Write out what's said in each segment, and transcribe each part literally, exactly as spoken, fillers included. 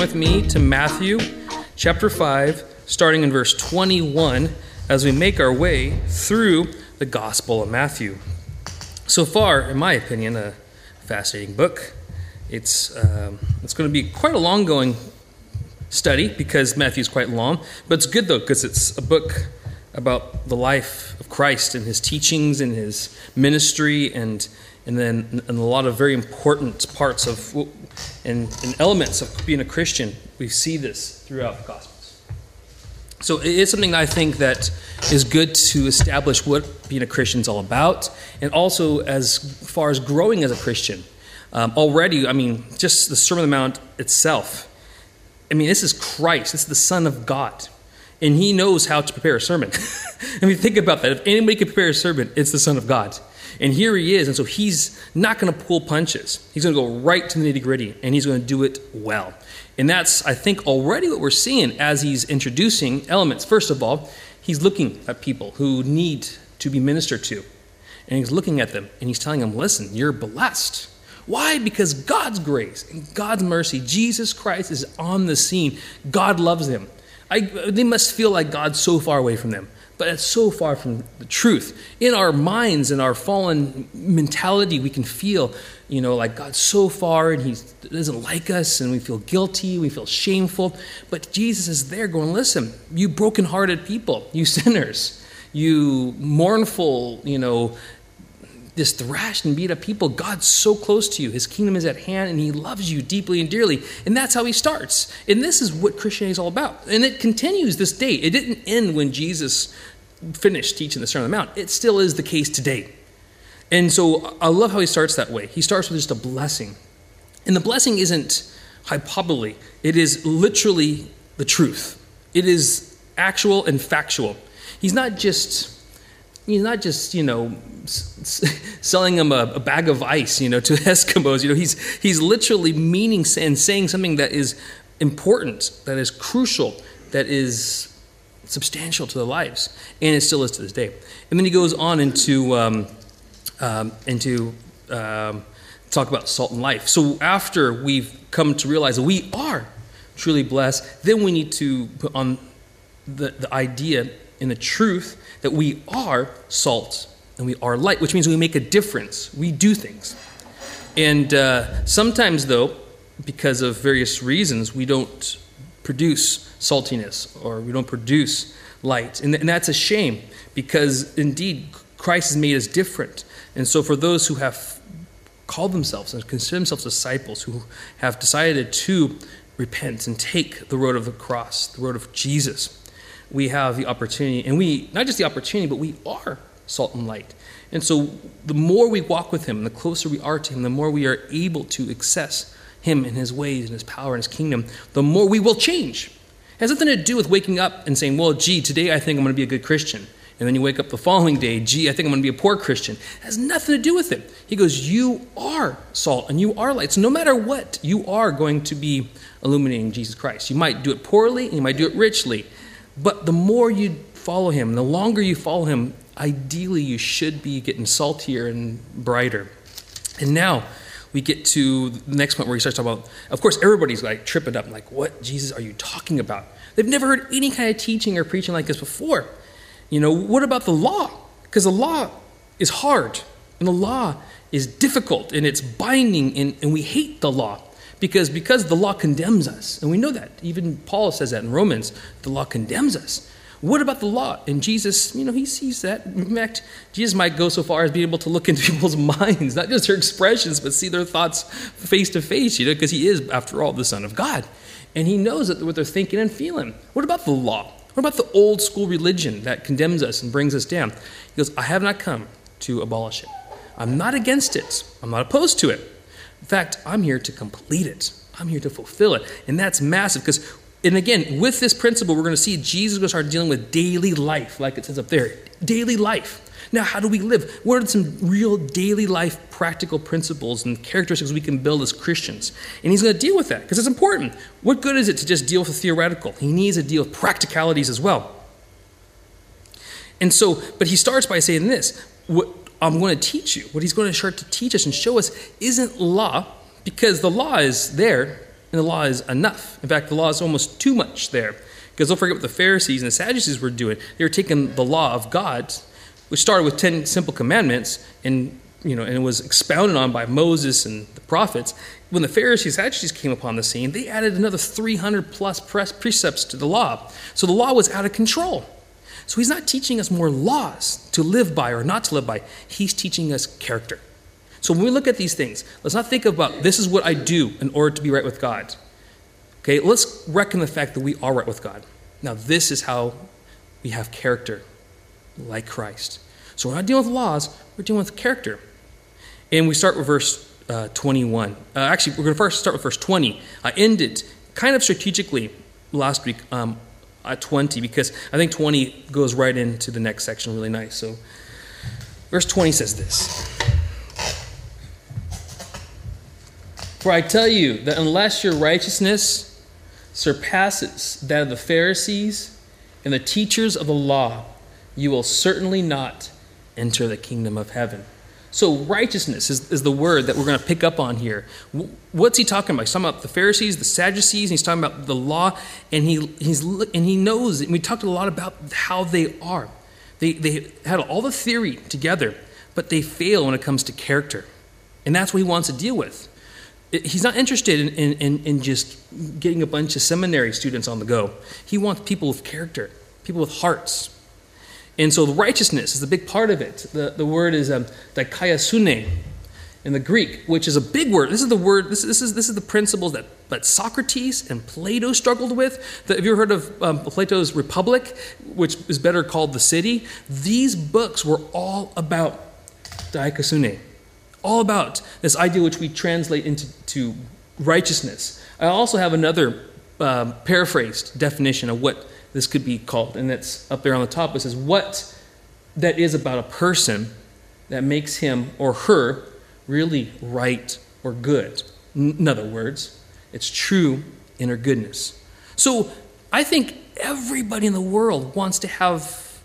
With me to Matthew chapter five, starting in verse twenty-one, as we make our way through the Gospel of Matthew. So far, in my opinion, a fascinating book. It's um, it's going to be quite a long going study because Matthew's quite long, but it's good though because it's a book about the life of Christ and his teachings and his ministry and And then and a lot of very important parts of and, and elements of being a Christian. We see this throughout the Gospels. So it is something I think that is good to establish what being a Christian is all about, and also as far as growing as a Christian. Um, already, I mean, just the Sermon on the Mount itself. I mean, this is Christ. This is the Son of God. And he knows how to prepare a sermon. I mean, think about that. If anybody could prepare a sermon, it's the Son of God. And here he is, and so he's not going to pull punches. He's going to go right to the nitty-gritty, and he's going to do it well. And that's, I think, already what we're seeing as he's introducing elements. First of all, he's looking at people who need to be ministered to. And he's looking at them, and he's telling them, listen, you're blessed. Why? Because God's grace and God's mercy, Jesus Christ is on the scene. God loves them. I, they must feel like God's so far away from them. But it's so far from the truth. In our minds, in our fallen mentality, we can feel, you know, like God's so far and he doesn't like us and we feel guilty, we feel shameful. But Jesus is there going, listen, you brokenhearted people, you sinners, you mournful, you know, this thrashed and beat up people, God's so close to you. His kingdom is at hand and he loves you deeply and dearly. And that's how he starts. And this is what Christianity is all about. And it continues this day. It didn't end when Jesus finished teaching the Sermon on the Mount. It still is the case today. And so I love how he starts that way. He starts with just a blessing. And the blessing isn't hyperbole. It is literally the truth. It is actual and factual. He's not just, he's not just, you know, selling them a, a bag of ice, you know, to Eskimos. You know, he's he's literally meaning and saying something that is important, that is crucial, that is substantial to their lives, and it still is to this day. And then he goes on into um, um, into um, talk about salt and life. So after we've come to realize that we are truly blessed, then we need to put on the, the idea and the truth that we are salt and we are light, which means we make a difference. We do things. And uh, sometimes, though, because of various reasons, we don't produce saltiness or we don't produce light. And, th- and that's a shame because, indeed, Christ has made us different. And so for those who have called themselves and consider themselves disciples, who have decided to repent and take the road of the cross, the road of Jesus, we have the opportunity, and we, not just the opportunity, but we are salt and light. And so the more we walk with him, the closer we are to him, the more we are able to access him and his ways and his power and his kingdom, the more we will change. It has nothing to do with waking up and saying, well, gee, today I think I'm going to be a good Christian. And then you wake up the following day, gee, I think I'm going to be a poor Christian. It has nothing to do with it. He goes, you are salt and you are light. So no matter what, you are going to be illuminating Jesus Christ. You might do it poorly, and you might do it richly. But the more you follow him, the longer you follow him, ideally you should be getting saltier and brighter. And now we get to the next point where he starts talking about, of course, everybody's like tripping up, like, what, Jesus, are you talking about? They've never heard any kind of teaching or preaching like this before. You know, what about the law? Because the law is hard, and the law is difficult, and it's binding, and, and we hate the law. Because because the law condemns us, and we know that. Even Paul says that in Romans, the law condemns us. What about the law? And Jesus, you know, he sees that. In fact, Jesus might go so far as being able to look into people's minds, not just their expressions, but see their thoughts face to face, you know, because he is, after all, the Son of God. And he knows that what they're thinking and feeling. What about the law? What about the old school religion that condemns us and brings us down? He goes, I have not come to abolish it. I'm not against it. I'm not opposed to it. In fact, I'm here to complete it. I'm here to fulfill it. And that's massive because And again, with this principle, we're going to see Jesus is going to start dealing with daily life, like it says up there. Daily life. Now, how do we live? What are some real daily life practical principles and characteristics we can build as Christians? And he's going to deal with that because it's important. What good is it to just deal with the theoretical? He needs to deal with practicalities as well. And so, but he starts by saying this, what I'm going to teach you, what he's going to start to teach us and show us isn't law, because the law is there and the law is enough. In fact, the law is almost too much there, because don't forget what the Pharisees and the Sadducees were doing. They were taking the law of God, which started with ten simple commandments, and you know, and it was expounded on by Moses and the prophets. When the Pharisees and Sadducees came upon the scene, they added another three hundred plus precepts to the law. So the law was out of control. So he's not teaching us more laws to live by or not to live by. He's teaching us character. So when we look at these things, let's not think about this is what I do in order to be right with God. Okay, let's reckon the fact that we are right with God. Now this is how we have character like Christ. So we're not dealing with laws, we're dealing with character. And we start with verse uh, twenty-one. Uh, actually, we're going to first start with verse twenty. I ended kind of strategically last week um, at twenty, because I think twenty goes right into the next section really nice. So verse twenty says this. For I tell you that unless your righteousness surpasses that of the Pharisees and the teachers of the law, you will certainly not enter the kingdom of heaven. So righteousness is, is the word that we're going to pick up on here. What's he talking about? He's talking about the Pharisees, the Sadducees, and he's talking about the law, and he he's and he knows, and we talked a lot about how they are. They they had all the theory together, but they fail when it comes to character. And that's what he wants to deal with. He's not interested in, in, in, in just getting a bunch of seminary students on the go. He wants people with character, people with hearts. And so the righteousness is a big part of it. The, the word is um, dikaiosune in the Greek, which is a big word. This is the word. This, this is this is the principles that, that Socrates and Plato struggled with. The, have you ever heard of um, Plato's Republic, which is better called The City? These books were all about dikaiosune, all about this idea which we translate into to righteousness. I also have another um, paraphrased definition of what this could be called, and that's up there on the top. It says, what that is about a person that makes him or her really right or good. In other words, it's true inner goodness. So I think everybody in the world wants to have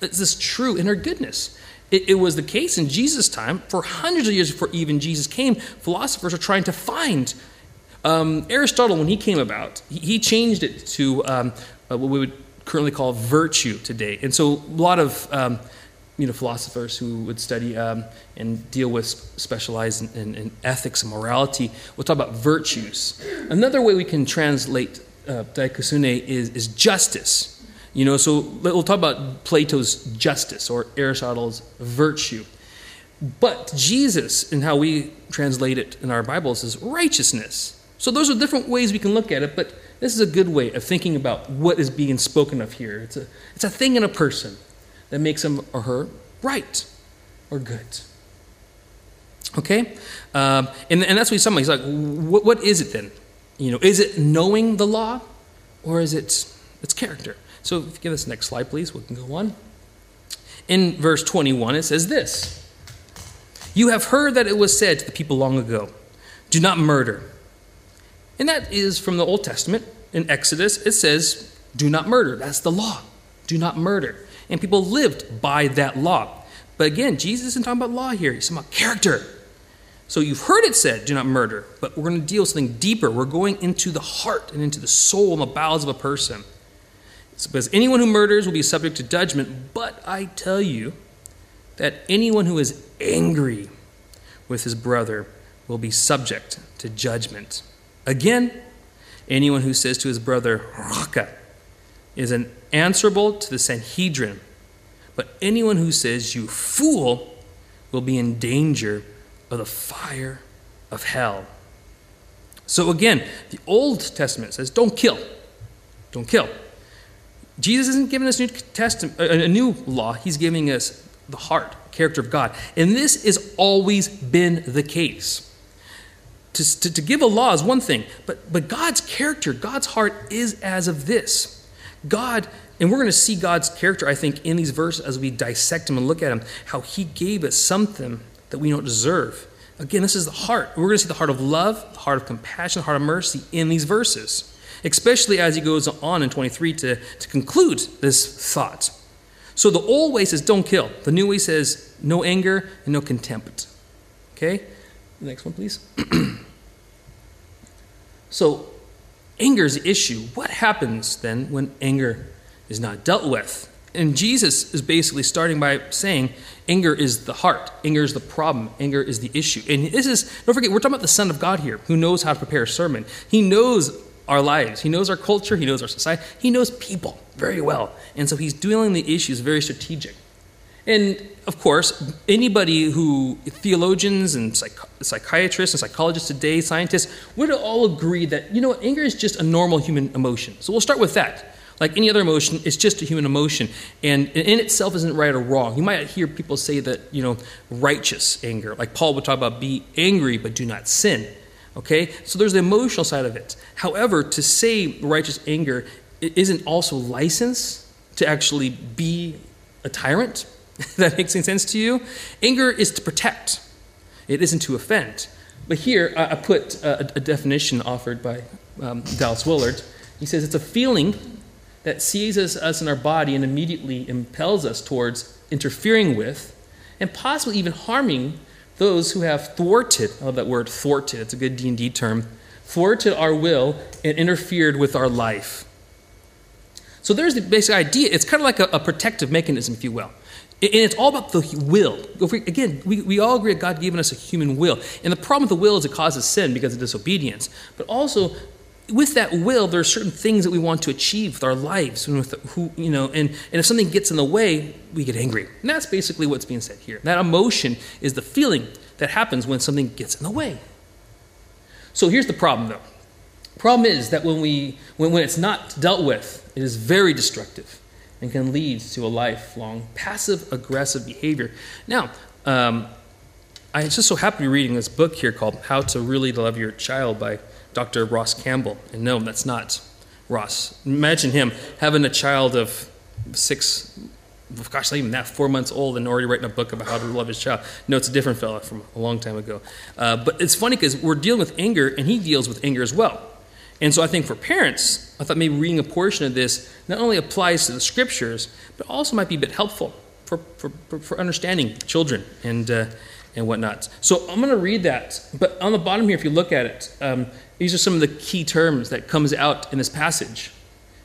this true inner goodness. It, it was the case in Jesus' time. For hundreds of years before even Jesus came, philosophers were trying to find. Um, Aristotle, when he came about, he, he changed it to um, Uh, what we would currently call virtue today. And so a lot of um, you know, philosophers who would study um, and deal with, specialize in, in, in ethics and morality, we'll talk about virtues. Another way we can translate uh, dikaiosune is, is justice. You know, so we'll talk about Plato's justice or Aristotle's virtue. But Jesus, and how we translate it in our Bibles, is righteousness. So those are different ways we can look at it, but this is a good way of thinking about what is being spoken of here. It's a, it's a thing in a person that makes him or her right or good. Okay? Um, and, and that's what he's talking about. He's like, what, what is it then? You know, is it knowing the law, or is it its character? So if you give us the next slide, please, we can go on. In verse twenty-one, it says this. You have heard that it was said to the people long ago, do not murder. And that is from the Old Testament. In Exodus, it says, do not murder. That's the law. Do not murder. And people lived by that law. But again, Jesus isn't talking about law here. He's talking about character. So you've heard it said, do not murder. But we're going to deal with something deeper. We're going into the heart and into the soul and the bowels of a person. Because anyone who murders will be subject to judgment. But I tell you that anyone who is angry with his brother will be subject to judgment. Again, anyone who says to his brother, Raka, is an answerable to the Sanhedrin. But anyone who says, you fool, will be in danger of the fire of hell. So again, the Old Testament says, don't kill. Don't kill. Jesus isn't giving us new testament, a new law. He's giving us the heart, character of God. And this has always been the case. To, to, to give a law is one thing, but, but God's character, God's heart is as of this. God, and we're going to see God's character, I think, in these verses as we dissect them and look at them, how he gave us something that we don't deserve. Again, this is the heart. We're going to see the heart of love, the heart of compassion, the heart of mercy in these verses, especially as he goes on in twenty-three to, to conclude this thought. So the old way says, don't kill. The new way says, no anger and no contempt. Okay? The next one, please. So anger is the issue. What happens then when anger is not dealt with? And Jesus is basically starting by saying anger is the heart. Anger is the problem. Anger is the issue. And this is, don't forget, we're talking about the Son of God here who knows how to prepare a sermon. He knows our lives. He knows our culture. He knows our society. He knows people very well. And so he's dealing the issues very strategic. And, of course, anybody who, theologians and psych- psychiatrists and psychologists today, scientists, would all agree that, you know, anger is just a normal human emotion. So we'll start with that. Like any other emotion, it's just a human emotion. And in itself isn't right or wrong. You might hear people say that, you know, righteous anger. Like Paul would talk about, be angry but do not sin. Okay? So there's the emotional side of it. However, to say righteous anger isn't also license to actually be a tyrant. That makes any sense to you? Anger is to protect. It isn't to offend. But here, I, I put a, a definition offered by um, Dallas Willard. He says it's a feeling that seizes us in our body and immediately impels us towards interfering with and possibly even harming those who have thwarted, I love that word, thwarted, it's a good D and D term, thwarted our will and interfered with our life. So there's the basic idea. It's kind of like a, a protective mechanism, if you will. And it's all about the will. Again, we, we all agree that God gave us a human will. And the problem with the will is it causes sin because of disobedience. But also, with that will, there are certain things that we want to achieve with our lives. And, with the, who, you know, and, and if something gets in the way, we get angry. And that's basically what's being said here. That emotion is the feeling that happens when something gets in the way. So here's the problem, though. Problem is that when we when, when it's not dealt with, it is very destructive and can lead to a lifelong passive-aggressive behavior. Now, um, I'm just so happy to be reading this book here called How to Really Love Your Child by Doctor Ross Campbell. And no, that's not Ross. Imagine him having a child of six, gosh, not even that, four months old and already writing a book about how to love his child. No, it's a different fella from a long time ago. Uh, but it's funny because we're dealing with anger, and he deals with anger as well. And so I think for parents, I thought maybe reading a portion of this not only applies to the scriptures, but also might be a bit helpful for for, for understanding children and uh, and whatnot. So I'm going to read that. But on the bottom here, if you look at it, um, these are some of the key terms that comes out in this passage.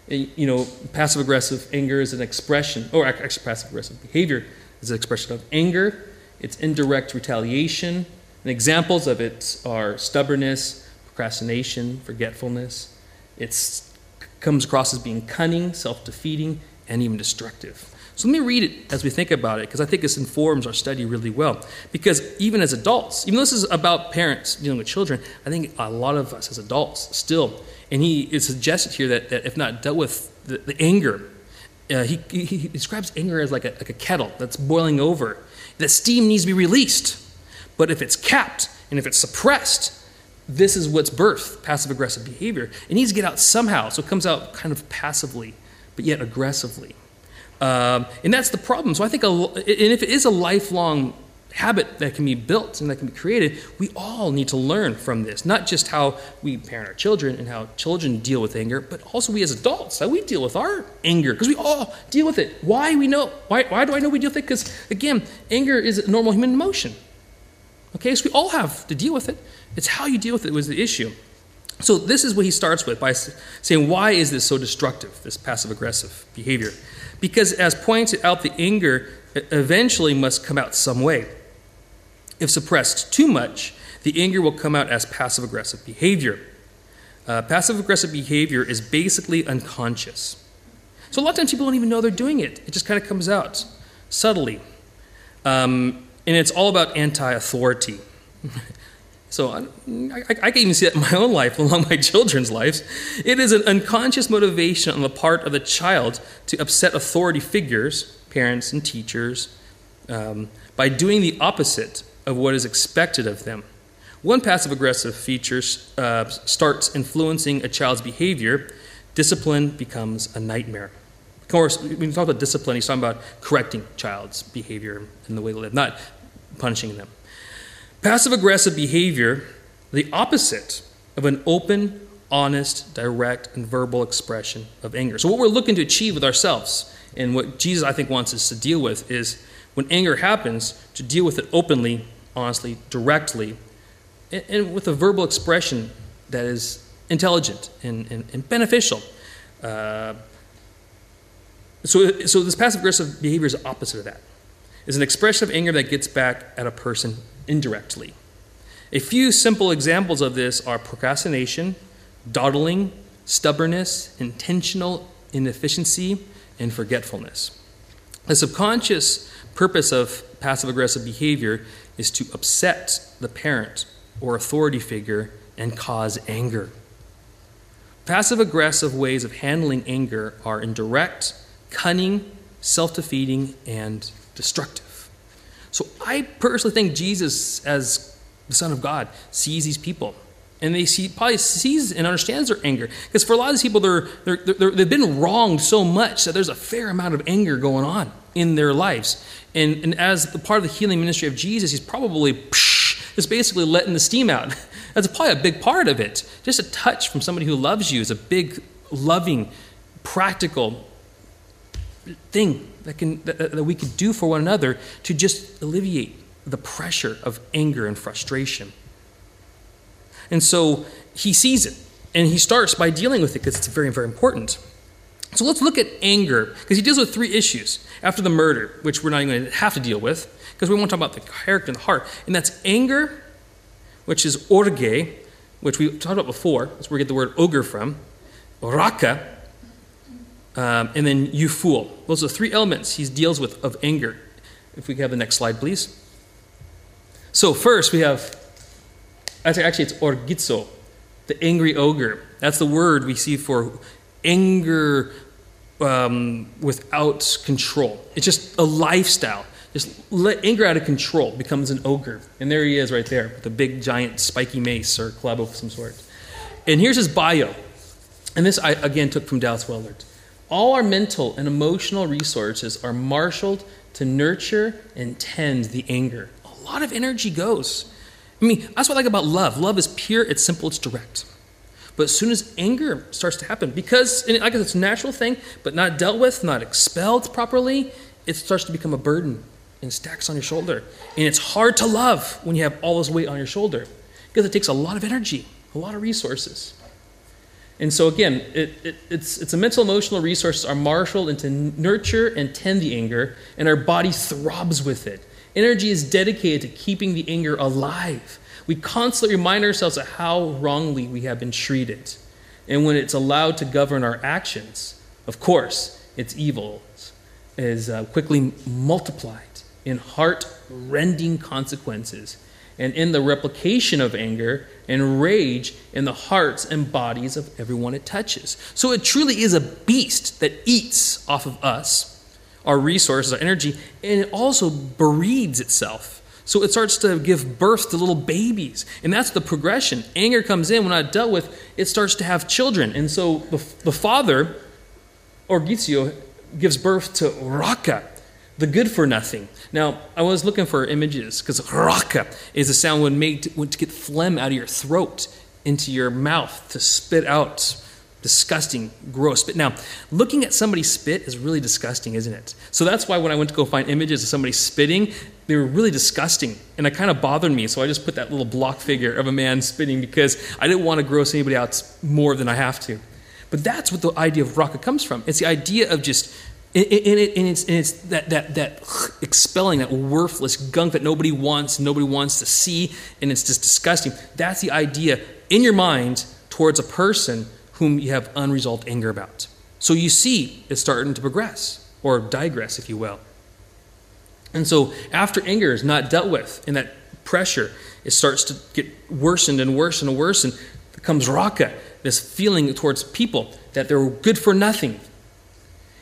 You know, passive-aggressive anger is an expression, or actually passive-aggressive behavior is an expression of anger. It's indirect retaliation. And examples of it are stubbornness, procrastination, forgetfulness. It comes across as being cunning, self-defeating, and even destructive. So let me read it as we think about it, because I think this informs our study really well. Because even as adults, even though this is about parents dealing with children, I think a lot of us as adults still, and he is suggested here that, that if not dealt with the, the anger, uh, he, he, he describes anger as like a, like a kettle that's boiling over. That steam needs to be released. But if it's capped and if it's suppressed, this is what's birthed passive-aggressive behavior. It needs to get out somehow, so it comes out kind of passively, but yet aggressively. Um, and that's the problem. So I think, a, and if it is a lifelong habit that can be built and that can be created, we all need to learn from this, not just how we parent our children and how children deal with anger, but also we as adults, how we deal with our anger, because we all deal with it. Why we know? Why, why do I know we deal with it? Because, again, anger is a normal human emotion. Okay, so we all have to deal with it. It's how you deal with it was the issue. So this is what he starts with by saying, why is this so destructive, this passive-aggressive behavior? Because as pointed out, the anger eventually must come out some way. If suppressed too much, the anger will come out as passive-aggressive behavior. Uh, passive-aggressive behavior is basically unconscious. So a lot of times people don't even know they're doing it. It just kind of comes out subtly. Um, and it's all about anti-authority. So I, I, I can even see that in my own life, along my children's lives. It is an unconscious motivation on the part of the child to upset authority figures, parents and teachers, um, by doing the opposite of what is expected of them. One passive-aggressive feature uh, starts influencing a child's behavior. Discipline becomes a nightmare. Of course, when you talk about discipline, he's talking about correcting child's behavior and the way they live, not punishing them. Passive-aggressive behavior, the opposite of an open, honest, direct, and verbal expression of anger. So what we're looking to achieve with ourselves, and what Jesus, I think, wants us to deal with, is when anger happens, to deal with it openly, honestly, directly, and, and with a verbal expression that is intelligent and, and, and beneficial. Uh, so, so this passive-aggressive behavior is the opposite of that. It's an expression of anger that gets back at a person indirectly. A few simple examples of this are procrastination, dawdling, stubbornness, intentional inefficiency, and forgetfulness. The subconscious purpose of passive-aggressive behavior is to upset the parent or authority figure and cause anger. Passive-aggressive ways of handling anger are indirect, cunning, self-defeating, and destructive. So I personally think Jesus, as the Son of God, sees these people. And they see, probably sees and understands their anger. Because for a lot of these people, they're, they're, they're, they've been wronged so much that there's a fair amount of anger going on in their lives. And, and as the part of the healing ministry of Jesus, he's probably psh, just basically letting the steam out. That's probably a big part of it. Just a touch from somebody who loves you is a big, loving, practical thing that, can, that, that we can do for one another to just alleviate the pressure of anger and frustration. And so he sees it, and he starts by dealing with it because it's very, very important. So let's look at anger, because he deals with three issues after the murder, which we're not even going to have to deal with, because we want to talk about the character and the heart. And that's anger, which is orge, which we talked about before. That's where we get the word ogre from. Raka, um, and then you fool. Those are the three elements he deals with of anger. If we could have the next slide, please. So first we have... Actually, it's orgizo, the angry ogre. That's the word we see for anger um, without control. It's just a lifestyle. Just let anger out of control becomes an ogre. And there he is right there with a big, giant, spiky mace or club of some sort. And here's his bio. And this, I again, took from Dallas Willard. All our mental and emotional resources are marshaled to nurture and tend the anger. A lot of energy goes. I mean, that's what I like about love. Love is pure, it's simple, it's direct. But as soon as anger starts to happen, because, and I guess it's a natural thing, but not dealt with, not expelled properly, it starts to become a burden and stacks on your shoulder. And it's hard to love when you have all this weight on your shoulder because it takes a lot of energy, a lot of resources. And so again, it, it, it's, it's a mental, emotional resources are marshaled into nurture and tend the anger, and our body throbs with it. Energy is dedicated to keeping the anger alive. We constantly remind ourselves of how wrongly we have been treated. And when it's allowed to govern our actions, of course, its evil is uh, quickly multiplied in heart-rending consequences and in the replication of anger and rage in the hearts and bodies of everyone it touches. So it truly is a beast that eats off of us, our resources, our energy, and it also breeds itself. So it starts to give birth to little babies. And that's the progression. Anger comes in, when not dealt with, it starts to have children. And so the, the father, Orgizio, gives birth to Raka, the good-for-nothing. Now, I was looking for images, because Raka is a sound when made to, when to get phlegm out of your throat into your mouth to spit out disgusting, gross spit. Now, looking at somebody spit is really disgusting, isn't it? So that's why when I went to go find images of somebody spitting, they were really disgusting, and it kind of bothered me, so I just put that little block figure of a man spitting because I didn't want to gross anybody out more than I have to. But that's what the idea of Raka comes from. It's the idea of just, and, it, and it's, and it's that, that, that expelling, that worthless gunk that nobody wants, nobody wants to see, and it's just disgusting. That's the idea in your mind towards a person whom you have unresolved anger about. So you see it's starting to progress, or digress, if you will. And so after anger is not dealt with, and that pressure, it starts to get worsened and worsened and worsened, comes Raka, this feeling towards people that they're good for nothing.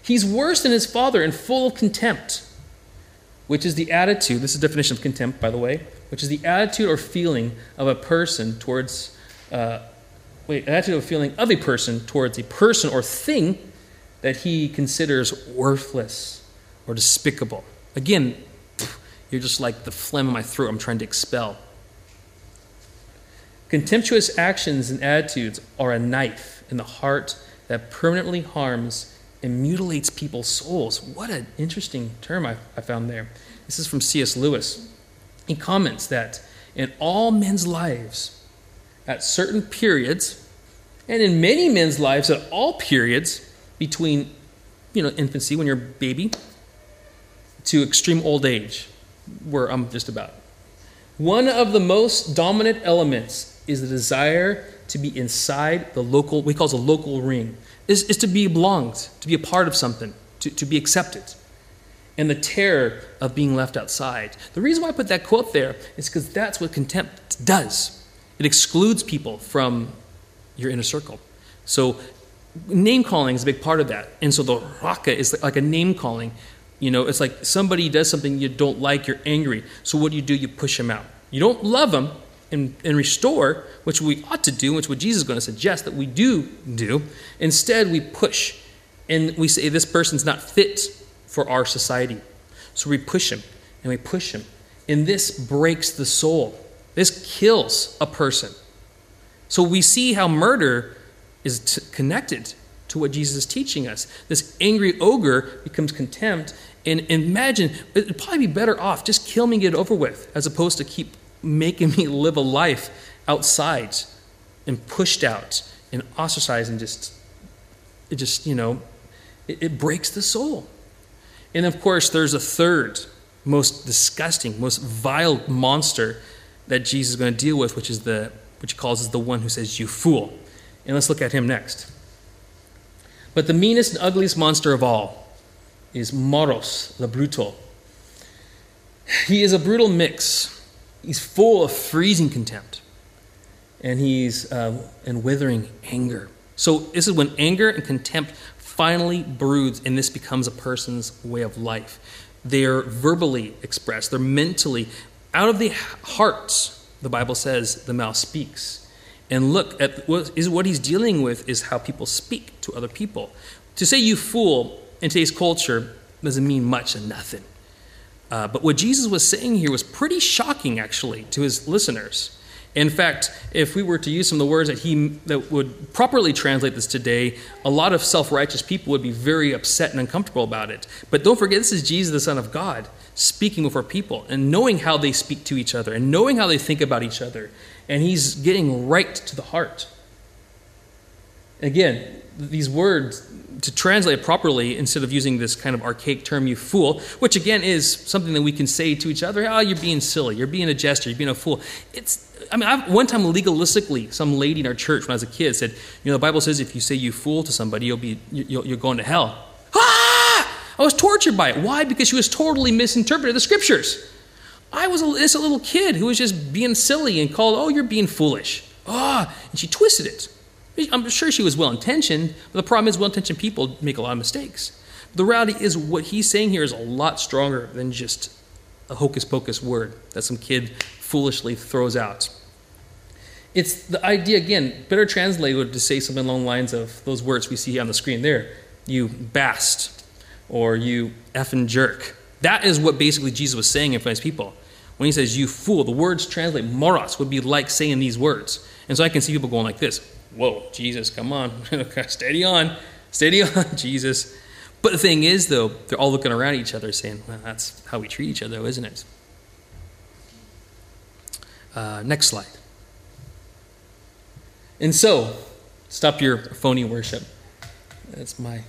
He's worse than his father and full of contempt, which is the attitude, this is the definition of contempt, by the way, which is the attitude or feeling of a person towards, uh, wait, attitude or feeling of a person towards a person or thing that he considers worthless or despicable. Again, you're just like the phlegm in my throat I'm trying to expel. Contemptuous actions and attitudes are a knife in the heart that permanently harms and mutilates people's souls. What an interesting term I, I found there. This is from C S Lewis. He comments that in all men's lives, at certain periods, and in many men's lives at all periods, between, you know, infancy, when you're a baby, to extreme old age, where I'm just about. One of the most dominant elements is the desire to be inside the local, what he calls a local ring, is, is to be belonged, to be a part of something, to, to be accepted, and the terror of being left outside. The reason why I put that quote there is because that's what contempt does. It excludes people from your inner circle. So name-calling is a big part of that. And so the raka is like a name-calling. You know, it's like somebody does something you don't like, you're angry. So what do you do? You push them out. You don't love them and, and restore, which we ought to do, which what Jesus is going to suggest that we do do. Instead, we push. And we say, this person's not fit for our society. So we push him, and we push him. And this breaks the soul. This kills a person. So we see how murder is t- connected to what Jesus is teaching us. This angry ogre becomes contempt, and, and imagine, it'd probably be better off, just kill me and get it over with, as opposed to keep making me live a life outside and pushed out and ostracized, and just, it just, you know, it, it breaks the soul. And of course, there's a third, most disgusting, most vile monster that Jesus is going to deal with, which is the, which he calls the one who says, "You fool." And let's look at him next. But the meanest and ugliest monster of all is Maros, the Brutal. He is a brutal mix. He's full of freezing contempt. And he's uh, and withering anger. So this is when anger and contempt finally broods, and this becomes a person's way of life. They're verbally expressed. They're mentally. Out of the heart, the Bible says, the mouth speaks. And look at what is what he's dealing with is how people speak to other people. To say "you fool" in today's culture doesn't mean much and nothing. Uh, but what Jesus was saying here was pretty shocking, actually, to his listeners. In fact, if we were to use some of the words that he that would properly translate this today, a lot of self-righteous people would be very upset and uncomfortable about it. But don't forget, this is Jesus, the Son of God, speaking with our people and knowing how they speak to each other and knowing how they think about each other. And he's getting right to the heart. Again, these words, to translate properly, instead of using this kind of archaic term, "you fool," which again is something that we can say to each other, "Oh, you're being silly, you're being a jester, you're being a fool." It's, I mean, I've, one time legalistically, some lady in our church when I was a kid said, you know, the Bible says if you say "you fool" to somebody, you'll be, you'll, you're going to hell. Ah! I was tortured by it. Why? Because she was totally misinterpreted the scriptures. I was a, this a little kid who was just being silly and called, "Oh, you're being foolish." Ah, oh, and she twisted it. I'm sure she was well-intentioned, but the problem is well-intentioned people make a lot of mistakes. The reality is what he's saying here is a lot stronger than just a hocus-pocus word that some kid foolishly throws out. It's the idea, again, better translated would to say something along the lines of those words we see on the screen there, "you bast," or "you effing jerk." That is what basically Jesus was saying in front of his people. When he says "you fool," the words translate, moros, would be like saying these words. And so I can see people going like this. Whoa, Jesus, come on. Steady on. Steady on, Jesus. But the thing is, though, they're all looking around at each other saying, well, that's how we treat each other, isn't it? Uh, next slide. And so, stop your phony worship. That's my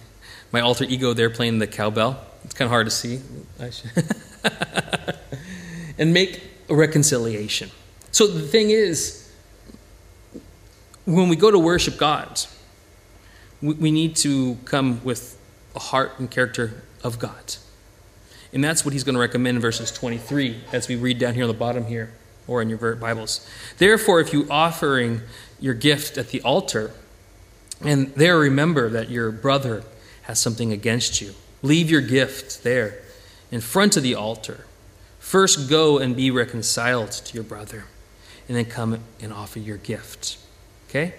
my alter ego there playing the cowbell. It's kind of hard to see. I should. And make a reconciliation. So the thing is, when we go to worship God, we, we need to come with a heart and character of God. And that's what he's going to recommend in verses twenty-three, as we read down here on the bottom here, or in your Bibles. Therefore, if you're offering your gift at the altar, and there remember that your brother has something against you, leave your gift there in front of the altar. First, go and be reconciled to your brother, and then come and offer your gift. Okay?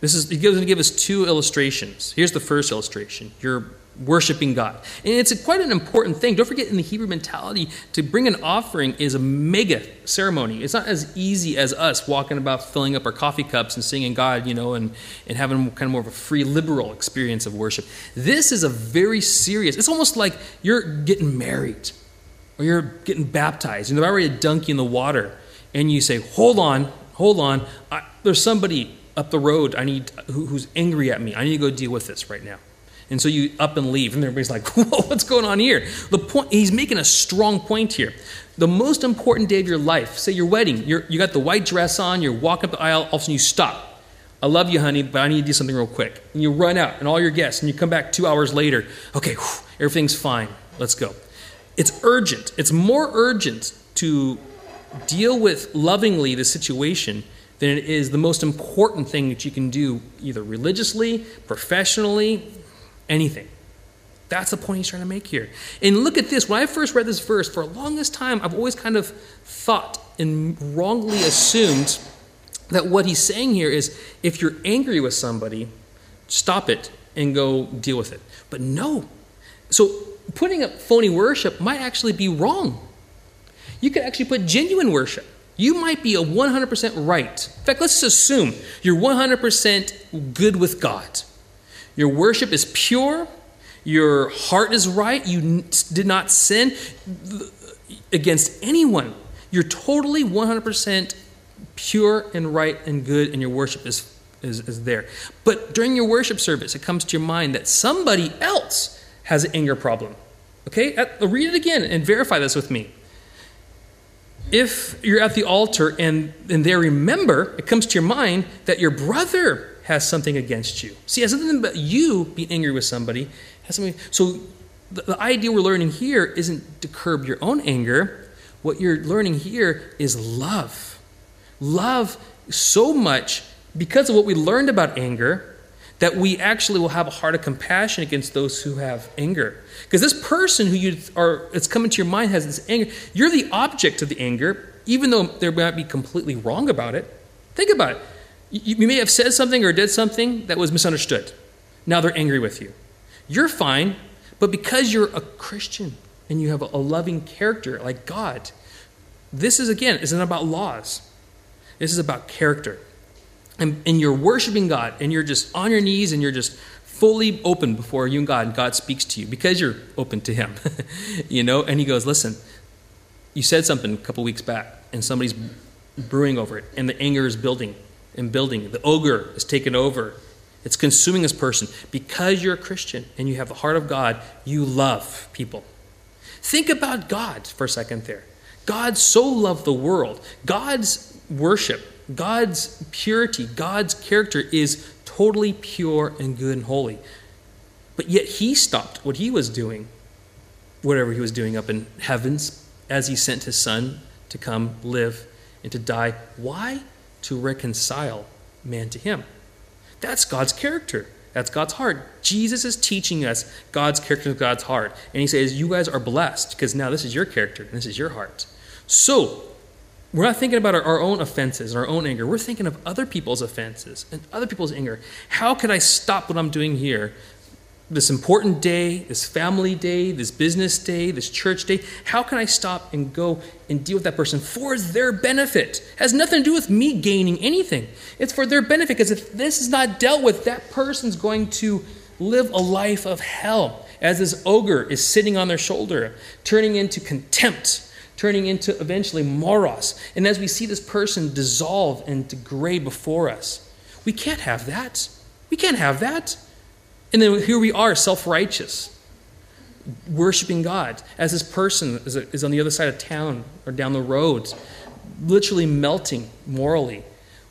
This is, he's going to give us two illustrations. Here's the first illustration. You're worshiping God. And it's a, quite an important thing. Don't forget, in the Hebrew mentality, to bring an offering is a mega ceremony. It's not as easy as us walking about filling up our coffee cups and singing God, you know, and, and having kind of more of a free liberal experience of worship. This is a very serious, it's almost like you're getting married or you're getting baptized. And they're already dunking in the water. And you say, hold on, hold on. I, there's somebody up the road I need who, who's angry at me. I need to go deal with this right now. And so you up and leave, and everybody's like, whoa, what's going on here? The point, he's making a strong point here. The most important day of your life, say your wedding, you're, you got the white dress on, you're walking up the aisle, all of a sudden you stop. I love you, honey, but I need to do something real quick. And you run out, and all your guests, and you come back two hours later. Okay, whew, everything's fine. Let's go. It's urgent. It's more urgent to deal with lovingly the situation than it is the most important thing that you can do, either religiously, professionally, anything. That's the point he's trying to make here. And look at this. When I first read this verse, for the longest time, I've always kind of thought and wrongly assumed that what he's saying here is, if you're angry with somebody, stop it and go deal with it. But no. So putting up phony worship might actually be wrong. You could actually put genuine worship. You might be a one hundred percent right. In fact, let's assume you're one hundred percent good with God. Your worship is pure. Your heart is right. You did not sin against anyone. You're totally one hundred percent pure and right and good, and your worship is, is, is there. But during your worship service, it comes to your mind that somebody else has an anger problem. Okay? I'll read it again and verify this with me. If you're at the altar and, and they remember, it comes to your mind that your brother has something against you. See, it has nothing about you being angry with somebody. Has something. So the, the idea we're learning here isn't to curb your own anger. What you're learning here is love. Love so much because of what we learned about anger that we actually will have a heart of compassion against those who have anger. Because this person who you are, it's coming to your mind has this anger. You're the object of the anger, even though they might be completely wrong about it. Think about it. You may have said something or did something that was misunderstood. Now they're angry with you. You're fine, but because you're a Christian and you have a loving character like God, this is, again, isn't about laws. This is about character. And, and you're worshiping God, and you're just on your knees, and you're just fully open before you and God, and God speaks to you because you're open to him. You know, and he goes, listen, you said something a couple weeks back, and somebody's brewing over it, and the anger is building. And building. The ogre is taken over. It's consuming this person. Because you're a Christian and you have the heart of God, you love people. Think about God for a second there. God so loved the world. God's worship, God's purity, God's character is totally pure and good and holy. But yet he stopped what he was doing, whatever he was doing up in heavens, as he sent his son to come live and to die. Why? To reconcile man to him. That's God's character. That's God's heart. Jesus is teaching us God's character and God's heart. And he says, you guys are blessed because now this is your character and this is your heart. So we're not thinking about our, our own offenses and our own anger. We're thinking of other people's offenses and other people's anger. How can I stop what I'm doing here? This important day, this family day, this business day, this church day, how can I stop and go and deal with that person for their benefit? It has nothing to do with me gaining anything. It's for their benefit, because if this is not dealt with, that person's going to live a life of hell as this ogre is sitting on their shoulder, turning into contempt, turning into eventually moros. And as we see this person dissolve and degrade before us, we can't have that. We can't have that. And then here we are, self-righteous, worshiping God as this person is on the other side of town or down the road, literally melting morally.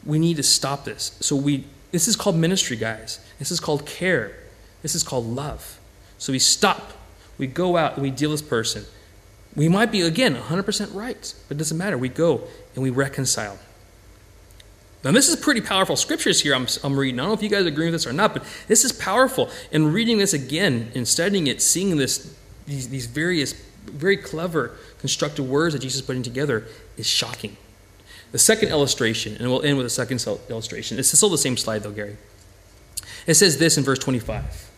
We need to stop this. So we this is called ministry, guys. This is called care. This is called love. So we stop. We go out and we deal with this person. We might be, again, one hundred percent right, but it doesn't matter. We go and we reconcile. Now, this is pretty powerful scriptures here I'm, I'm reading. I don't know if you guys agree with this or not, but this is powerful. And reading this again and studying it, seeing this, these, these various very clever constructed words that Jesus is putting together is shocking. The second illustration, and we'll end with a second illustration. It's still the same slide though, Gary. It says this in verse twenty-five.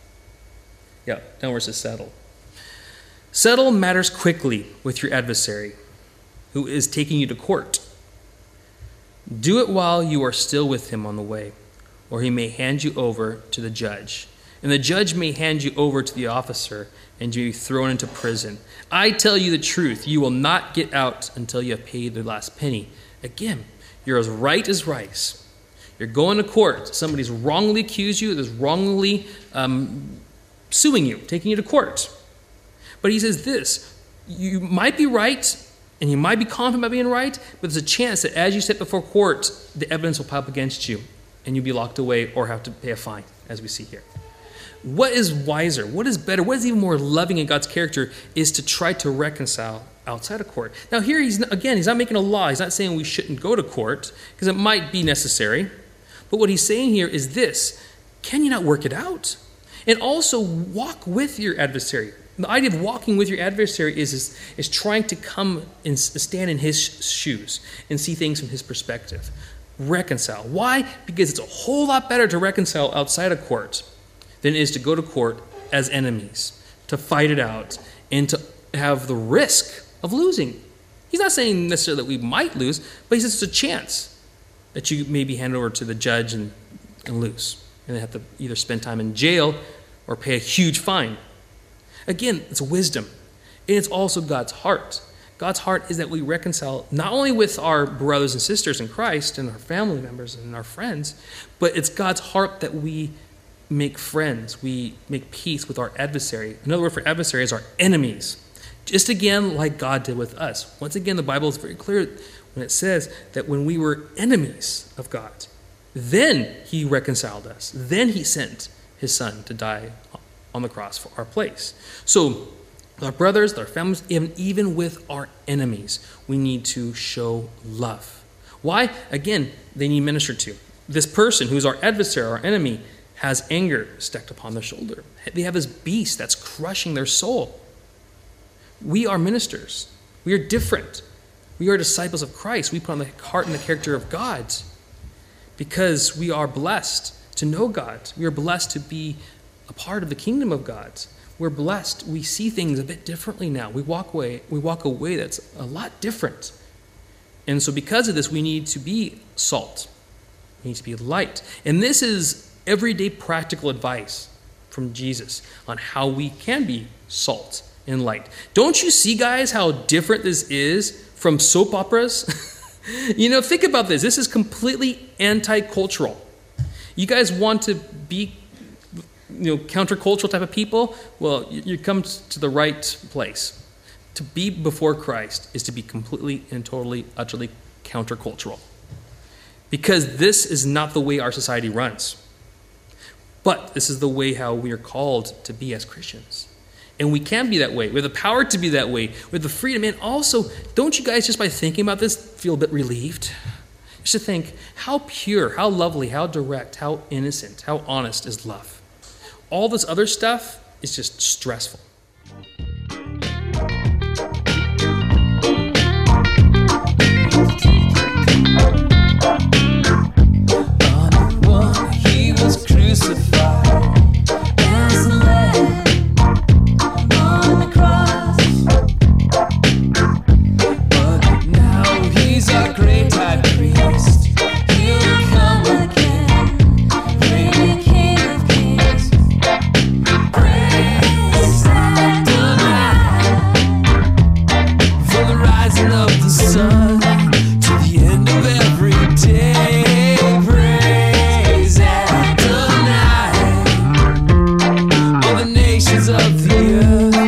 Yeah, now where it says settle. Settle matters quickly with your adversary who is taking you to court. Do it while you are still with him on the way, or he may hand you over to the judge. And the judge may hand you over to the officer, and you will be thrown into prison. I tell you the truth, you will not get out until you have paid the last penny. Again, you're as right as rice. You're going to court. Somebody's wrongly accused you. That's wrongly um, suing you, taking you to court. But he says this, you might be right, and you might be confident about being right, but there's a chance that as you sit before court, the evidence will pop against you, and you'll be locked away or have to pay a fine, as we see here. What is wiser, what is better, what is even more loving in God's character is to try to reconcile outside of court. Now here, he's not, again, he's not making a law. He's not saying we shouldn't go to court because it might be necessary. But what he's saying here is this, can you not work it out? And also walk with your adversary. The idea of walking with your adversary is, is, is trying to come and stand in his shoes and see things from his perspective. Reconcile. Why? Because it's a whole lot better to reconcile outside of court than it is to go to court as enemies, to fight it out, and to have the risk of losing. He's not saying necessarily that we might lose, but he says it's a chance that you may be handed over to the judge and, and lose. And they have to either spend time in jail or pay a huge fine. Again, it's wisdom. And it's also God's heart. God's heart is that we reconcile not only with our brothers and sisters in Christ and our family members and our friends, but it's God's heart that we make friends. We make peace with our adversary. Another word for adversary is our enemies. Just again, like God did with us. Once again, the Bible is very clear when it says that when we were enemies of God, then he reconciled us. Then he sent his son to die on the cross for our place. So our brothers, our families, and even with our enemies, we need to show love. Why? Again, they need ministered to. This person who's our adversary, our enemy, has anger stacked upon their shoulder. They have this beast that's crushing their soul. We are ministers. We are different. We are disciples of Christ. We put on the heart and the character of God because we are blessed to know God. We are blessed to be a part of the kingdom of God. We're blessed. We see things a bit differently now. We walk away, we walk away that's a lot different. And so because of this, we need to be salt. We need to be light. And this is everyday practical advice from Jesus on how we can be salt and light. Don't you see, guys, how different this is from soap operas? You know, think about this. This is completely anti-cultural. You guys want to be, you know, countercultural type of people? Well, you come to the right place. To be before Christ is to be completely and totally, utterly countercultural. Because this is not the way our society runs. But this is the way how we are called to be as Christians. And we can be that way. We have the power to be that way. We have the freedom. And also, don't you guys, just by thinking about this, feel a bit relieved? Just to think, how pure, how lovely, how direct, how innocent, how honest is love? All this other stuff is just stressful. Of the earth.